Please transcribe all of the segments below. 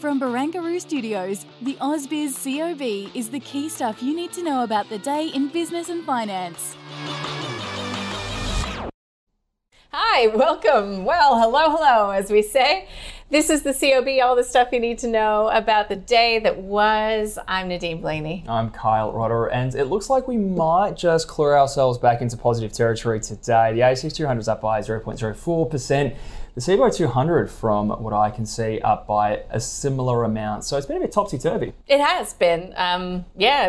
From Barangaroo Studios, the AusBiz COB is the key stuff you need to know about the day in business and finance. Hi, welcome. Well, hello, as we say. This is the COB, all the stuff you need to know about the day that was. I'm Nadine Blaney. I'm Kyle Rodder, and it looks like we might just claw ourselves back into positive territory today. The ASX 200 is up by 0.04%. The CBO 200, from what I can see, up by a similar amount. So it's been a bit topsy-turvy. It has been.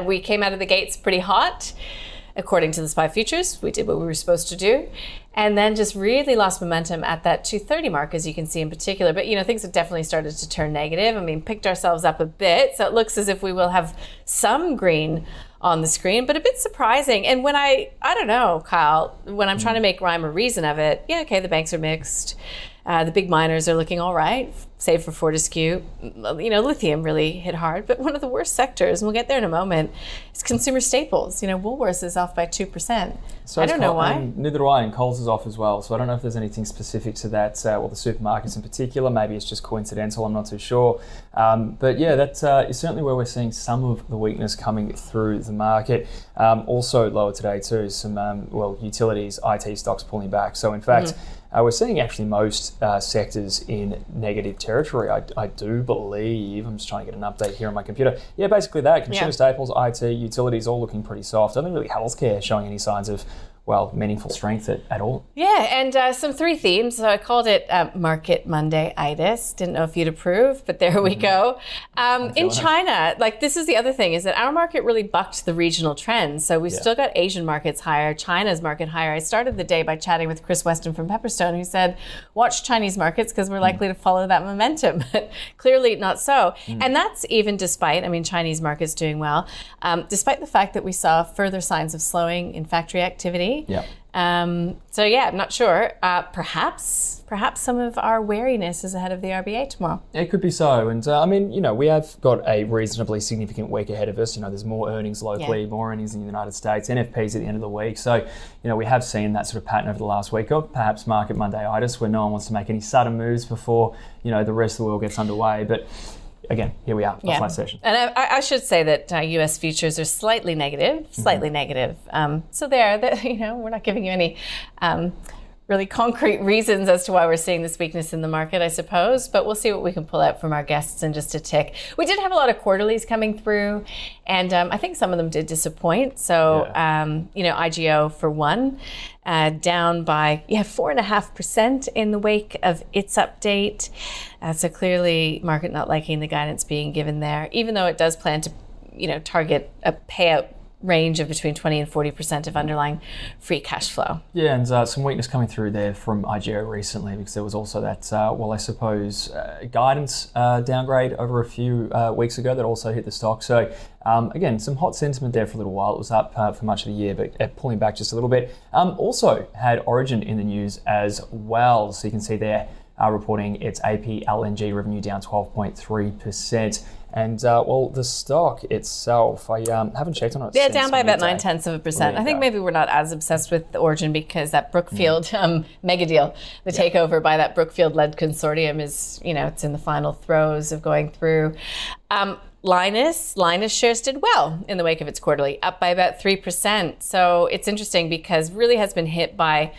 We came out of the gates pretty hot. According to the SPY futures, we did what we were supposed to do, and then just really lost momentum at that 230 mark, as you can see in particular. But, you know, things have definitely started to turn negative. I mean, picked ourselves up a bit. So it looks as if we will have some green on the screen, but a bit surprising. And when I don't know, Kyle, when I'm trying to make rhyme or reason of it, yeah, okay, the banks are mixed. The big miners are looking all right, save for Fortescue. You know, lithium really hit hard, but one of the worst sectors, and we'll get there in a moment, is consumer staples. You know, Woolworths is off by 2%. So I don't know why. Neither do I, and Coles is off as well. So I don't know if there's anything specific to that, or the supermarkets in particular. Maybe it's just coincidental, I'm not too sure. But yeah, that is certainly where we're seeing some of the weakness coming through the market. Also lower today too, some, utilities, IT stocks pulling back. So in fact, we're seeing actually most sectors in negative territory, I do believe. I'm just trying to get an update here on my computer. Yeah, basically that. Consumer staples, IT, utilities, all looking pretty soft. I don't think really healthcare showing any signs of, meaningful strength at all. Yeah, and some three themes. So I called it Market Monday-itis. Didn't know if you'd approve, but there we go. In China, this is the other thing, is that our market really bucked the regional trends. So we've still got Asian markets higher, China's market higher. I started the day by chatting with Chris Weston from Pepperstone, who said, watch Chinese markets because we're likely to follow that momentum. Clearly not so. And that's even despite, Chinese markets doing well, despite the fact that we saw further signs of slowing in factory activity. Yeah. I'm not sure. Perhaps some of our wariness is ahead of the RBA tomorrow. It could be so. And we have got a reasonably significant week ahead of us. You know, there's more earnings locally, more earnings in the United States, NFPs at the end of the week. So, we have seen that sort of pattern over the last week of perhaps Market Monday-itis, where no one wants to make any sudden moves before, the rest of the world gets underway. But again, here we are. That's my session. And I should say that US futures are slightly negative. So we're not giving you any really concrete reasons as to why we're seeing this weakness in the market, I suppose. But we'll see what we can pull out from our guests in just a tick. We did have a lot of quarterlies coming through, and I think some of them did disappoint. So, IGO for one, down by 4.5% in the wake of its update. So clearly, market not liking the guidance being given there, even though it does plan to, target a payout range of between 20 and 40% of underlying free cash flow. Yeah, and some weakness coming through there from IGO recently, because there was also that, guidance downgrade over a few weeks ago that also hit the stock. So again, some hot sentiment there for a little while. It was up for much of the year, but pulling back just a little bit. Also had Origin in the news as well. So you can see there, reporting its AP LNG revenue down 12.3%. And, the stock itself, I haven't checked on it. Yeah, down by about 0.9%. I think maybe we're not as obsessed with the Origin because that Brookfield mega deal, the takeover by that Brookfield-led consortium is, it's in the final throes of going through. Linius shares did well in the wake of its quarterly, up by about 3%. So it's interesting because really has been hit by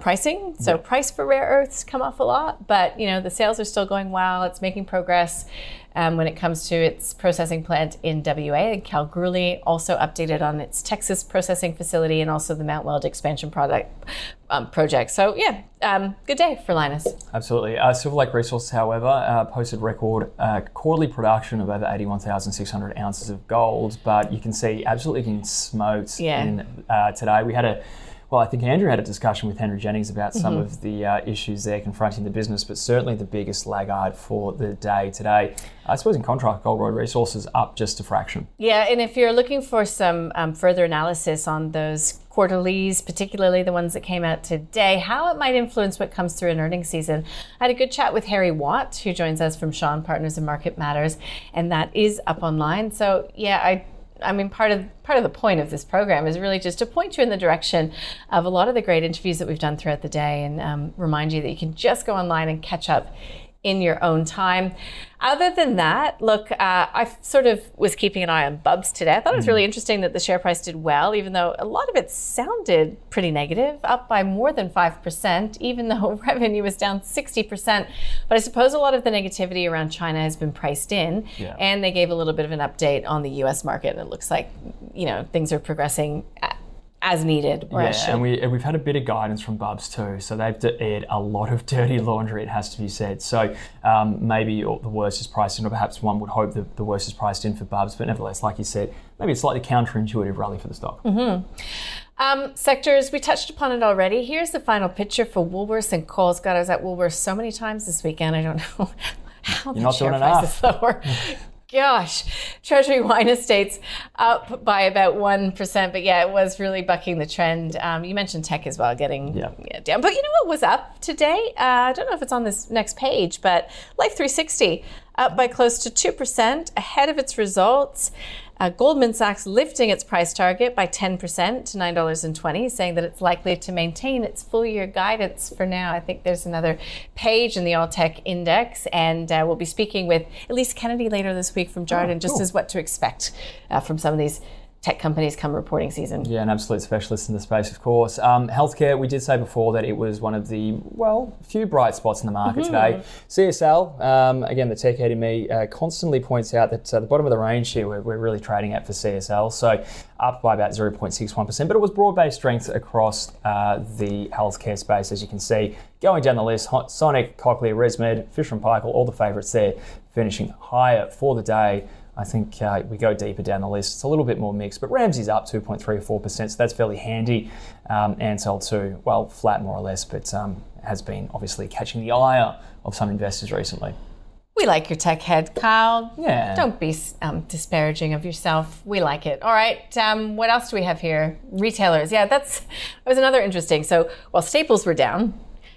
pricing. So price for rare earths come off a lot, but the sales are still going well. It's making progress when it comes to its processing plant in WA, and Kalgoorlie also updated on its Texas processing facility and also the Mount Weld expansion project. So good day for Linius. Absolutely. Silver Lake Resources, however, posted record quarterly production of over 81,600 ounces of gold, but you can see absolutely getting smoked in today. We had a Well, I think Andrew had a discussion with Henry Jennings about some of the issues there confronting the business, but certainly the biggest laggard for the day today. I suppose in contrast, Gold Road Resources up just a fraction. Yeah, and if you're looking for some further analysis on those quarterlies, particularly the ones that came out today, how it might influence what comes through in earnings season. I had a good chat with Harry Watt, who joins us from Shaw and Partners in Market Matters, and that is up online. So yeah, I mean, part of the point of this program is really just to point you in the direction of a lot of the great interviews that we've done throughout the day, and remind you that you can just go online and catch up in your own time. Other than that, look, I sort of was keeping an eye on Bubs today. I thought it was really interesting that the share price did well, even though a lot of it sounded pretty negative, up by more than 5%, even though revenue was down 60%. But I suppose a lot of the negativity around China has been priced in, and they gave a little bit of an update on the US market, and it looks like, you know, things are progressing as needed. Or and we've had a bit of guidance from Bubs too, so they've aired a lot of dirty laundry, it has to be said. So maybe the worst is priced in, or perhaps one would hope that the worst is priced in for Bubs, but nevertheless, like you said, maybe it's slightly counterintuitive rally for the stock. Sectors, we touched upon it already. Here's the final picture for Woolworths and Coles. God, I was at Woolworths so many times this weekend, I don't know how the share price is lower. Gosh, Treasury Wine Estates up by about 1%, but yeah, it was really bucking the trend. You mentioned tech as well, getting down. But you know what was up today? I don't know if it's on this next page, but Life 360 up by close to 2% ahead of its results. Goldman Sachs lifting its price target by 10% to $9.20, saying that it's likely to maintain its full year guidance for now. I think there's another page in the All Tech Index, and we'll be speaking with Elise Kennedy later this week from Jarden, just as what to expect from some of these tech companies come reporting season. Yeah, an absolute specialist in the space, of course. Healthcare, we did say before that it was one of the, well, few bright spots in the market today. CSL, again, the tech head in me constantly points out that the bottom of the range here we're really trading at for CSL, so up by about 0.61%, but it was broad-based strength across the healthcare space, as you can see. Going down the list, Sonic, Cochlear, ResMed, Fisher & Paykel, all the favourites there, finishing higher for the day. I think we go deeper down the list, it's a little bit more mixed, but Ramsay's up 2.34%, so that's fairly handy. Ansell too, well, flat more or less, but has been obviously catching the ire of some investors recently. We like your tech head, Kyle. Yeah. Don't be disparaging of yourself. We like it. All right. What else do we have here? Retailers. Yeah, that was another interesting. So while staples were down,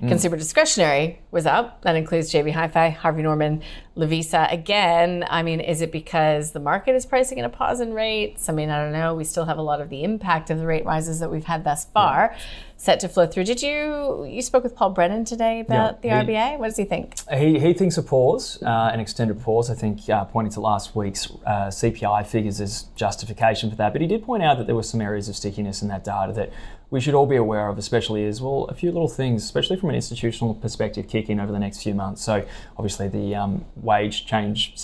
consumer discretionary was up. That includes JB Hi-Fi, Harvey Norman, Lovisa. Again, I mean, is it because the market is pricing in a pause in rates? I mean, I don't know. We still have a lot of the impact of the rate rises that we've had thus far set to flow through. Did you spoke with Paul Brennan today about the RBA? What does he think? He thinks a pause, an extended pause. I think pointing to last week's CPI figures as justification for that. But he did point out that there were some areas of stickiness in that data that we should all be aware of, especially as well, a few little things, especially from an institutional perspective, kick in over the next few months. So obviously the wage changes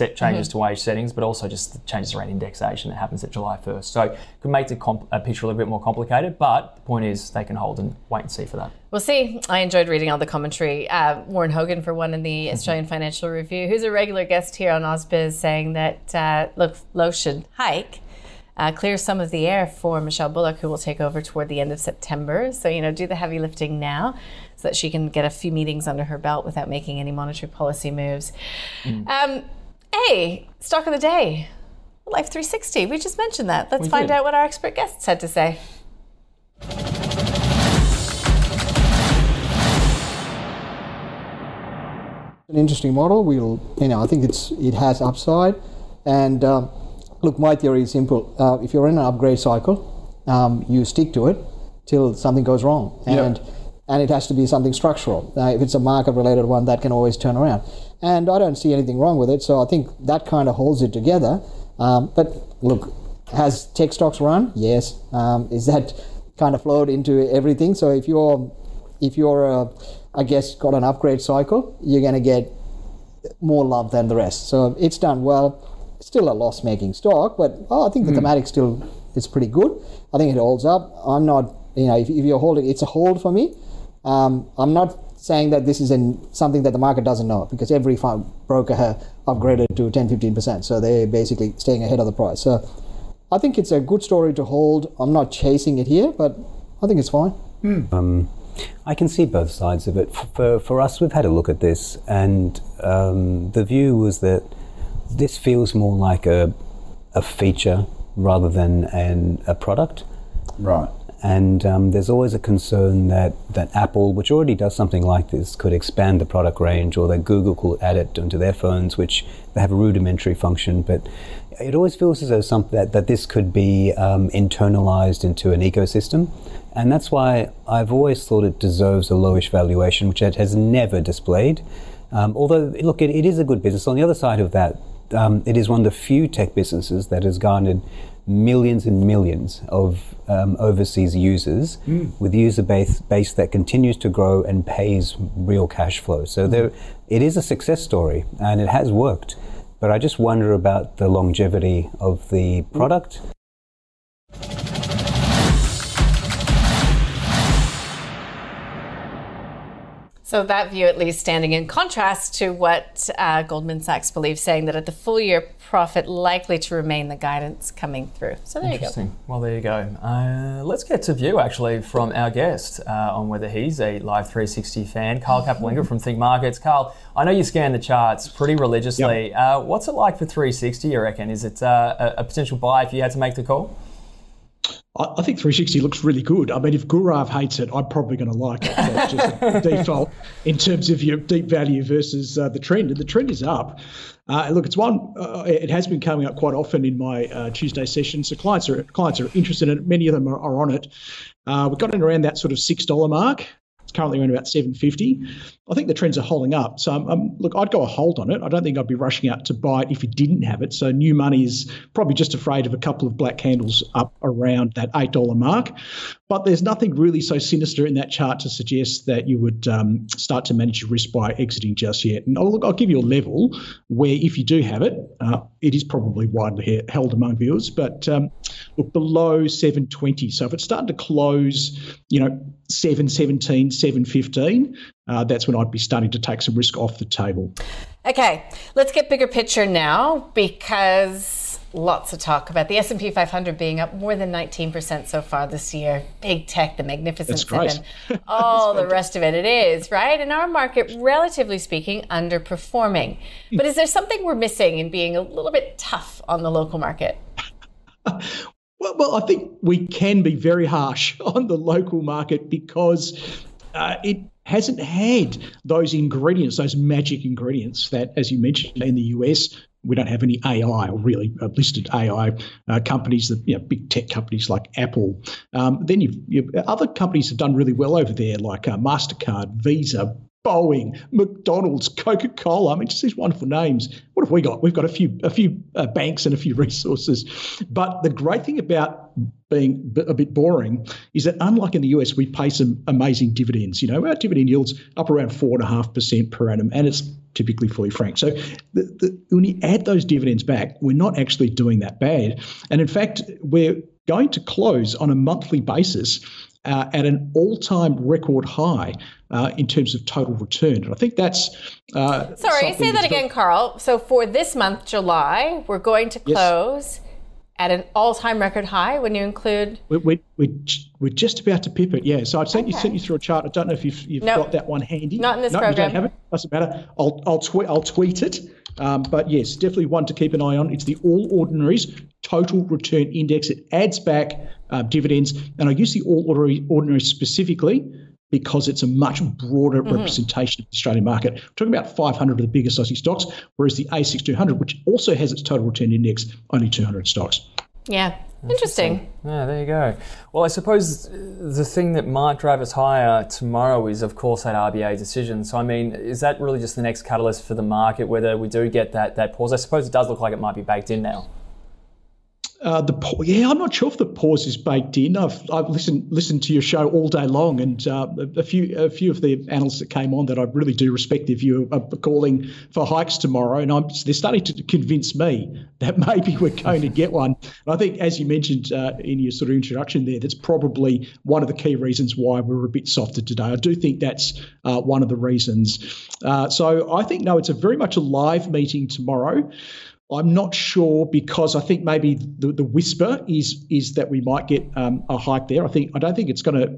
to wage settings, but also just the changes around indexation that happens at July 1st. So could make the picture a little bit more complicated, but the point is they can hold and wait and see for that. We'll see. I enjoyed reading all the commentary. Warren Hogan, for one, in the Australian Financial Review, who's a regular guest here on AusBiz, saying that, look, Lowe should hike. Clear some of the air for Michelle Bullock, who will take over toward the end of September. So, you know, do the heavy lifting now so that she can get a few meetings under her belt without making any monetary policy moves. Hey, stock of the day, Life 360. We just mentioned that. Let's find out what our expert guests had to say. An interesting model. I think it has upside, and look, my theory is simple. If you're in an upgrade cycle, you stick to it till something goes wrong, and it has to be something structural. If it's a market-related one, that can always turn around, and I don't see anything wrong with it. So I think that kind of holds it together. But look, has tech stocks run? Yes. Is that kind of flowed into everything? So if you're I guess got an upgrade cycle, you're going to get more love than the rest. So it's done well. Still a loss-making stock, but I think the thematic still is pretty good. I think it holds up. I'm not, if you're holding, it's a hold for me. I'm not saying that this is something that the market doesn't know, because every broker has upgraded to 10, 15%. So they're basically staying ahead of the price. So I think it's a good story to hold. I'm not chasing it here, but I think it's fine. I can see both sides of it. For us, we've had a look at this, and the view was that this feels more like a feature rather than a product. Right. And there's always a concern that Apple, which already does something like this, could expand the product range, or that Google could add it onto their phones, which they have a rudimentary function. But it always feels as though that this could be internalized into an ecosystem. And that's why I've always thought it deserves a lowish valuation, which it has never displayed. Although, look, it is a good business. On the other side of that, it is one of the few tech businesses that has garnered millions and millions of overseas users with user base that continues to grow and pays real cash flow. So it is a success story, and it has worked. But I just wonder about the longevity of the product. So that view, at least, standing in contrast to what Goldman Sachs believes, saying that at the full year profit likely to remain the guidance coming through. So there you go. Interesting. Well, there you go. Let's get to view, actually, from our guest on whether he's a Life 360 fan, Carl Capolingua from Think Markets. Carl, I know you scan the charts pretty religiously. Yep. What's it like for 360, you reckon? Is it a potential buy if you had to make the call? I think 360 looks really good. I mean, if Gaurav hates it, I'm probably going to like it. That's just the default in terms of your deep value versus the trend. And the trend is up. Look, it's one. It has been coming up quite often in my Tuesday session. So clients are interested in it. Many of them are on it. We've got in around that sort of $6 mark. Currently around about $7.50. I think the trends are holding up. So, look, I'd go a hold on it. I don't think I'd be rushing out to buy it if it didn't have it. So new money is probably just afraid of a couple of black candles up around that $8 mark. But there's nothing really so sinister in that chart to suggest that you would start to manage your risk by exiting just yet. And I'll give you a level where if you do have it, it is probably widely held among viewers, but look, below 720. So if it's starting to close, 717, 715, that's when I'd be starting to take some risk off the table. Okay, let's get bigger picture now, because lots of talk about the S&P 500 being up more than 19% so far this year. Big tech, the Magnificent Seven, all the rest of it. It is, right? And our market, relatively speaking, underperforming. But is there something we're missing in being a little bit tough on the local market? Well, I think we can be very harsh on the local market because it hasn't had those ingredients, those magic ingredients that, as you mentioned, in the US, we don't have any AI or really listed AI companies, big tech companies like Apple. Then other companies have done really well over there, like MasterCard, Visa, Boeing, McDonald's, Coca-Cola. I mean, just these wonderful names. What have we got? We've got a few banks and a few resources. But the great thing about being a bit boring is that, unlike in the US, we pay some amazing dividends. Our dividend yield's up around 4.5% per annum, and it's typically fully franked. So when you add those dividends back, we're not actually doing that bad. And in fact, we're going to close on a monthly basis at an all-time record high in terms of total return. And I think that's... Sorry, say that again, Carl. So for this month, July, we're going to close at an all-time record high when you include... We're just about to pip it, yeah. So I've sent you through a chart. I don't know if you've got that one handy. Not in this program. You don't have it. Doesn't matter. I'll tweet it. But yes, definitely one to keep an eye on. It's the All Ordinaries Total Return Index. It adds back dividends. And I use the All Ordinaries specifically because it's a much broader representation of the Australian market. We're talking about 500 of the biggest Aussie stocks, whereas the ASX 200, which also has its total return index, only 200 stocks. Yeah. Interesting. Yeah, there you go. Well, I suppose the thing that might drive us higher tomorrow is, of course, that RBA decision. So, I mean, is that really just the next catalyst for the market, whether we do get that pause? I suppose it does look like it might be baked in now. I'm not sure if the pause is baked in. I've listened to your show all day long, and a few of the analysts that came on that I really do respect, their view are calling for hikes tomorrow, and they're starting to convince me that maybe we're going to get one. And I think, as you mentioned in your sort of introduction there, that's probably one of the key reasons why we're a bit softer today. I do think that's one of the reasons. So I think, no, it's a very much a live meeting tomorrow. I'm not sure, because I think maybe the whisper is that we might get a hike there. I don't think it's going to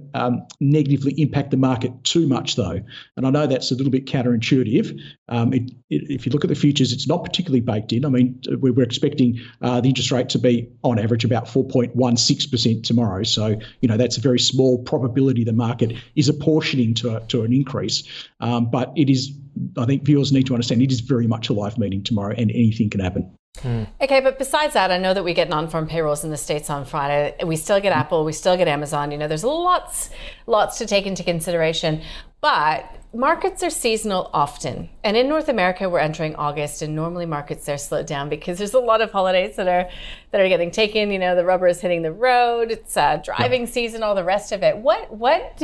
negatively impact the market too much, though. And I know that's a little bit counterintuitive. If you look at the futures, it's not particularly baked in. I mean, we're expecting the interest rate to be on average about 4.16% tomorrow. So, you know, that's a very small probability the market is apportioning to an increase. But it is, I think viewers need to understand, it is very much a live meeting tomorrow and anything can happen. Mm. Okay, but besides that, I know that we get non-farm payrolls in the States on Friday. We still get Apple, we still get Amazon. You know, there's lots to take into consideration. But markets are seasonal often. And in North America, we're entering August, and normally markets are slowed down because there's a lot of holidays that are getting taken. You know, the rubber is hitting the road. It's driving season, all the rest of it. What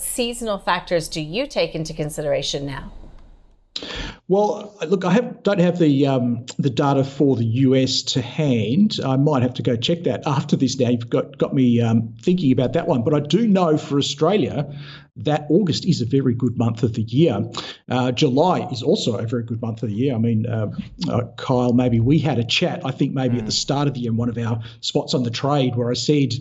seasonal factors do you take into consideration now? Well, look, I don't have the data for the US to hand. I might have to go check that after this. Now you've got me thinking about that one. But I do know for Australia that August is a very good month of the year. July is also a very good month of the year. I mean, Kyle, maybe we had a chat, I think maybe at the start of the year in one of our spots on the trade, where I said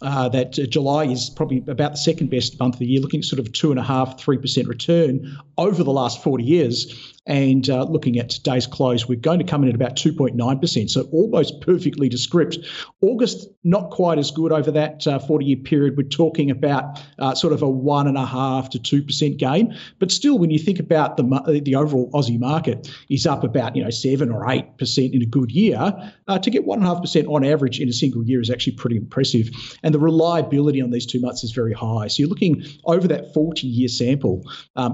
that July is probably about the second best month of the year, looking at sort of 2.5%, 3% return over the last 40 years. And looking at today's close, we're going to come in at about 2.9%, so almost perfectly descriptive. August, not quite as good over that 40-year period. We're talking about sort of a 1.5% to 2% gain. But still, when you think about the overall Aussie market is up about, you know, 7 or 8% in a good year, to get 1.5% on average in a single year is actually pretty impressive. And the reliability on these 2 months is very high. So you're looking over that 40-year sample,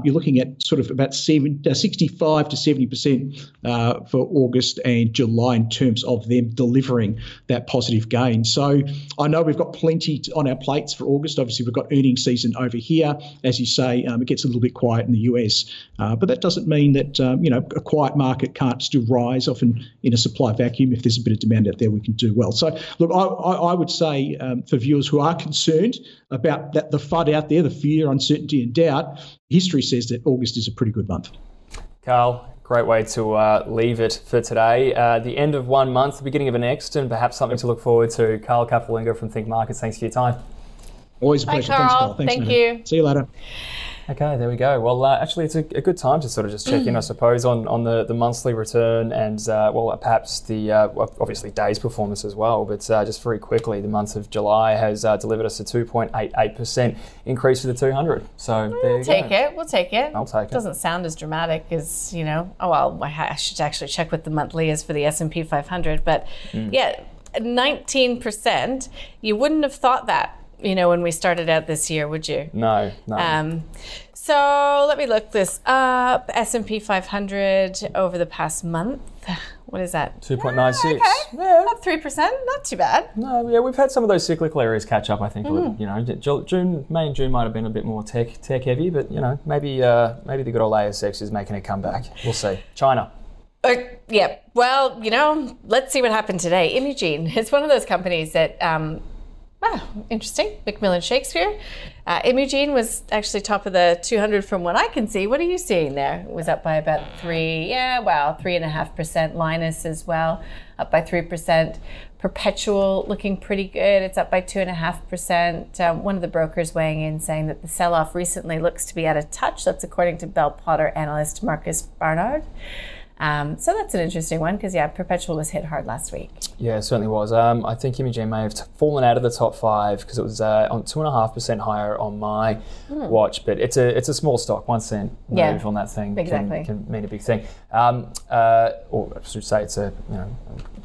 you're looking at sort of about 65 to 70% for August and July in terms of them delivering that positive gain. So I know we've got plenty on our plates for August. Obviously, we've got earnings season over here. As you say, it gets a little bit quiet in the US. But that doesn't mean that, a quiet market can't still rise. Often in a supply vacuum, if there's a bit of demand out there, we can do well. So, look, I would say for viewers who are concerned about that, the FUD out there, the fear, uncertainty and doubt, history says that August is a pretty good month. Carl, great way to leave it for today. The end of one month, the beginning of the next, and perhaps something to look forward to. Carl Capolingua from Think Markets, thanks for your time. Always a pleasure. Carl. Thanks, Carl. Thanks, Thank you. See you later. Okay, there we go. Well, actually, it's a good time to sort of just check in, I suppose, on the monthly return and, perhaps the, obviously, day's performance as well. But just very quickly, the month of July has delivered us a 2.88% increase for the 200. So there you go. We'll take it. I'll take it. It doesn't sound as dramatic as, you know, I should actually check what the monthly is for the S&P 500. But, 19%, you wouldn't have thought that, you know, when we started out this year, would you? No. So let me look this up. S&P 500 over the past month. What is that? 2.96. Okay. Yeah. Not 3%. Not too bad. No, yeah, we've had some of those cyclical areas catch up, I think. You know, May and June might have been a bit more tech heavy, but, you know, maybe the good old ASX is making a comeback. We'll see. China. Yeah. Well, you know, let's see what happened today. Imugene is one of those companies that... interesting. Macmillan Shakespeare. Imugene was actually top of the 200 from what I can see. What are you seeing there? It was up by about 3.5%. Linius as well, up by 3%. Perpetual looking pretty good. It's up by 2.5%. One of the brokers weighing in saying that the sell-off recently looks to be out of touch. That's according to Bell Potter analyst Marcus Barnard. So that's an interesting one because, Perpetual was hit hard last week. Yeah, it certainly was. I think Imugene may have fallen out of the top five because it was on 2.5% higher on my watch. But it's a small stock. 1 cent move on that thing can mean a big thing. Or I should say it's a, you know,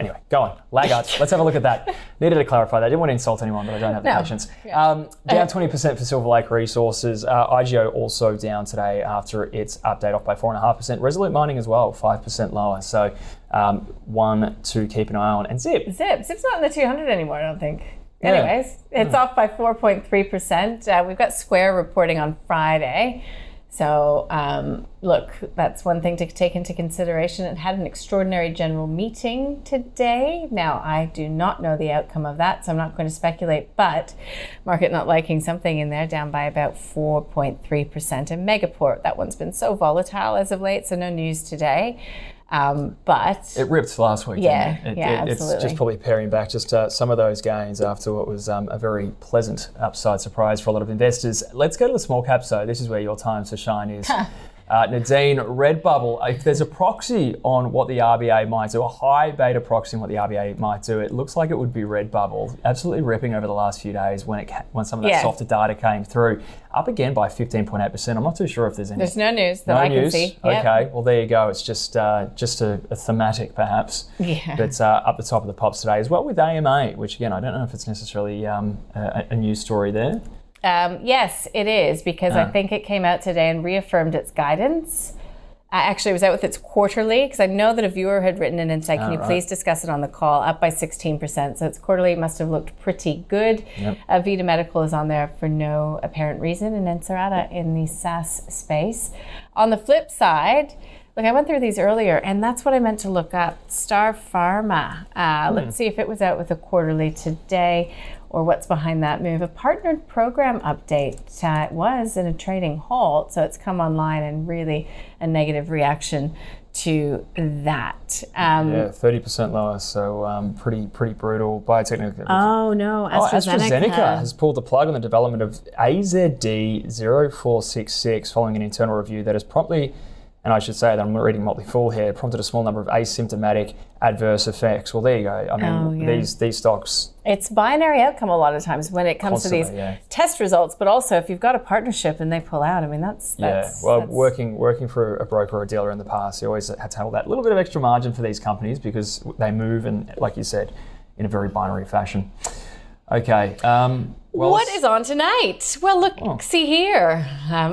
anyway, go on. Laggards. Let's have a look at that. Needed to clarify that. I didn't want to insult anyone, but I don't have the patience. Yeah. Down 20% for Silver Lake Resources. IGO also down today after its update, off by 4.5%. Resolute Mining as well, 5% lower. So one to keep an eye on. And Zip. Zip's not in the 200 anymore, I don't think. Yeah. Anyways, it's off by 4.3%. We've got Square reporting on Friday. So, look, that's one thing to take into consideration. It had an extraordinary general meeting today. Now, I do not know the outcome of that, so I'm not going to speculate, but market not liking something in there, down by about 4.3%. And Megaport, that one's been so volatile as of late, so no news today. But it ripped last week. It's just probably paring back just some of those gains after what was a very pleasant upside surprise for a lot of investors. Let's go to the small caps, though. This is where your time to shine is. Nadine, Redbubble, if there's a proxy on what the RBA might do, a high beta proxy on what the RBA might do, it looks like it would be Redbubble. Absolutely ripping over the last few days when some of that softer data came through. Up again by 15.8%. I'm not too sure if there's any. There's no news that I can see. Yep. Okay, well there you go. It's just a thematic perhaps. Yeah. But up the top of the pops today as well with AMA, which again, I don't know if it's necessarily a news story there. Yes, it is, because I think it came out today and reaffirmed its guidance. Actually, it was out with its quarterly, because I know that a viewer had written in and said, can you please discuss it on the call, up by 16%. So its quarterly must have looked pretty good. Yep. Vita Medical is on there for no apparent reason, and Encerata in the SaaS space. On the flip side, look, I went through these earlier, and that's what I meant to look up. Star Pharma. Let's see if it was out with a quarterly today, or what's behind that move. A partnered program update. It was in a trading halt, so it's come online and really a negative reaction to that. 30% lower, so pretty brutal. Biotechnica. Oh no, AstraZeneca has pulled the plug on the development of AZD0466 following an internal review that has promptly, and I should say that I'm reading Motley Fool here, prompted a small number of asymptomatic adverse effects. Well, there you go. I mean, these stocks. It's binary outcome a lot of times when it comes to these test results, but also if you've got a partnership and they pull out, I mean, that's well, that's... working for a broker or a dealer in the past, you always had to have that little bit of extra margin for these companies because they move, and like you said, in a very binary fashion. Okay. What is on tonight? Well, look, see here.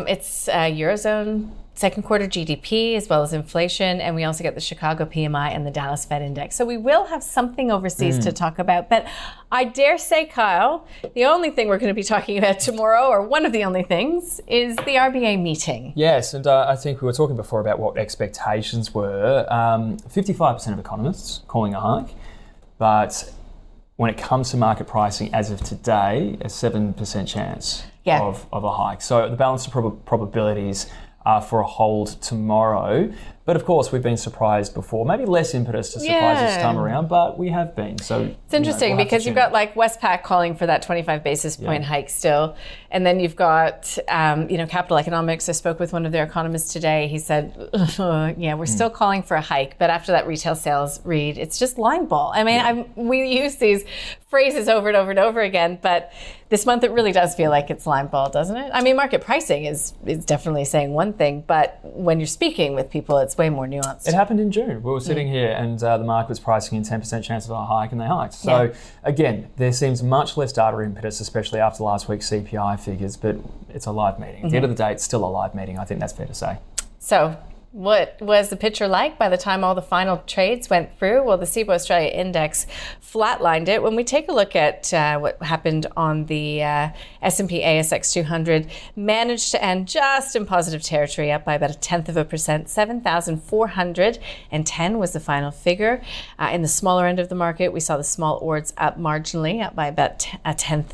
It's Eurozone second quarter GDP as well as inflation, and we also get the Chicago PMI and the Dallas Fed Index. So we will have something overseas to talk about, but I dare say, Kyle, the only thing we're going to be talking about tomorrow, or one of the only things, is the RBA meeting. Yes, and I think we were talking before about what expectations were. 55% of economists calling a hike, but when it comes to market pricing as of today, a 7% chance of a hike. So the balance of probabilities for a hold tomorrow. But of course, we've been surprised before. Maybe less impetus to surprise this time around, but we have been. So it's interesting because you've got like Westpac calling for that 25 basis point hike still. And then you've got, Capital Economics. I spoke with one of their economists today. He said, we're still calling for a hike. But after that retail sales read, it's just line ball. I mean, we use these phrases over and over and over again, but this month it really does feel like it's line ball, doesn't it? I mean, market pricing is definitely saying one thing, but when you're speaking with people, it's way more nuanced. It happened in June. We were sitting here and the market was pricing in 10% chance of a hike, and they hiked. So again, there seems much less data impetus, especially after last week's CPI figures, but it's a live meeting. At the end of the day, it's still a live meeting. I think that's fair to say. So what was the picture like by the time all the final trades went through? Well, the SIBO Australia Index flatlined it. When we take a look at what happened on the S&P ASX 200, managed to end just in positive territory, up by about 0.1%. 7,410 was the final figure. In the smaller end of the market, we saw the small ords up marginally, up by about 0.1%,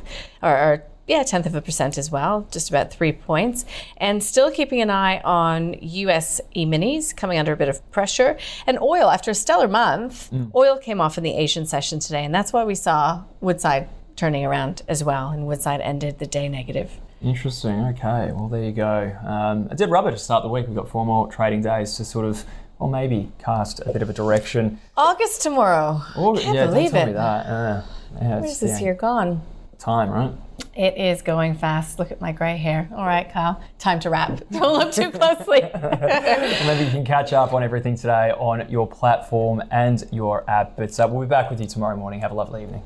or 0.1% as well, just about 3 points. And still keeping an eye on US E-minis coming under a bit of pressure. And oil, after a stellar month, oil came off in the Asian session today. And that's why we saw Woodside turning around as well. And Woodside ended the day negative. Interesting. Okay. Well, there you go. A dead rubber to start the week. We've got 4 more trading days to sort of, or maybe cast a bit of a direction. August tomorrow. Can't believe it. Where's this year gone? Time, right? It is going fast. Look at my grey hair. All right, Kyle, time to wrap. Don't look too closely. Maybe you can catch up on everything today on your platform and your app. But we'll be back with you tomorrow morning. Have a lovely evening.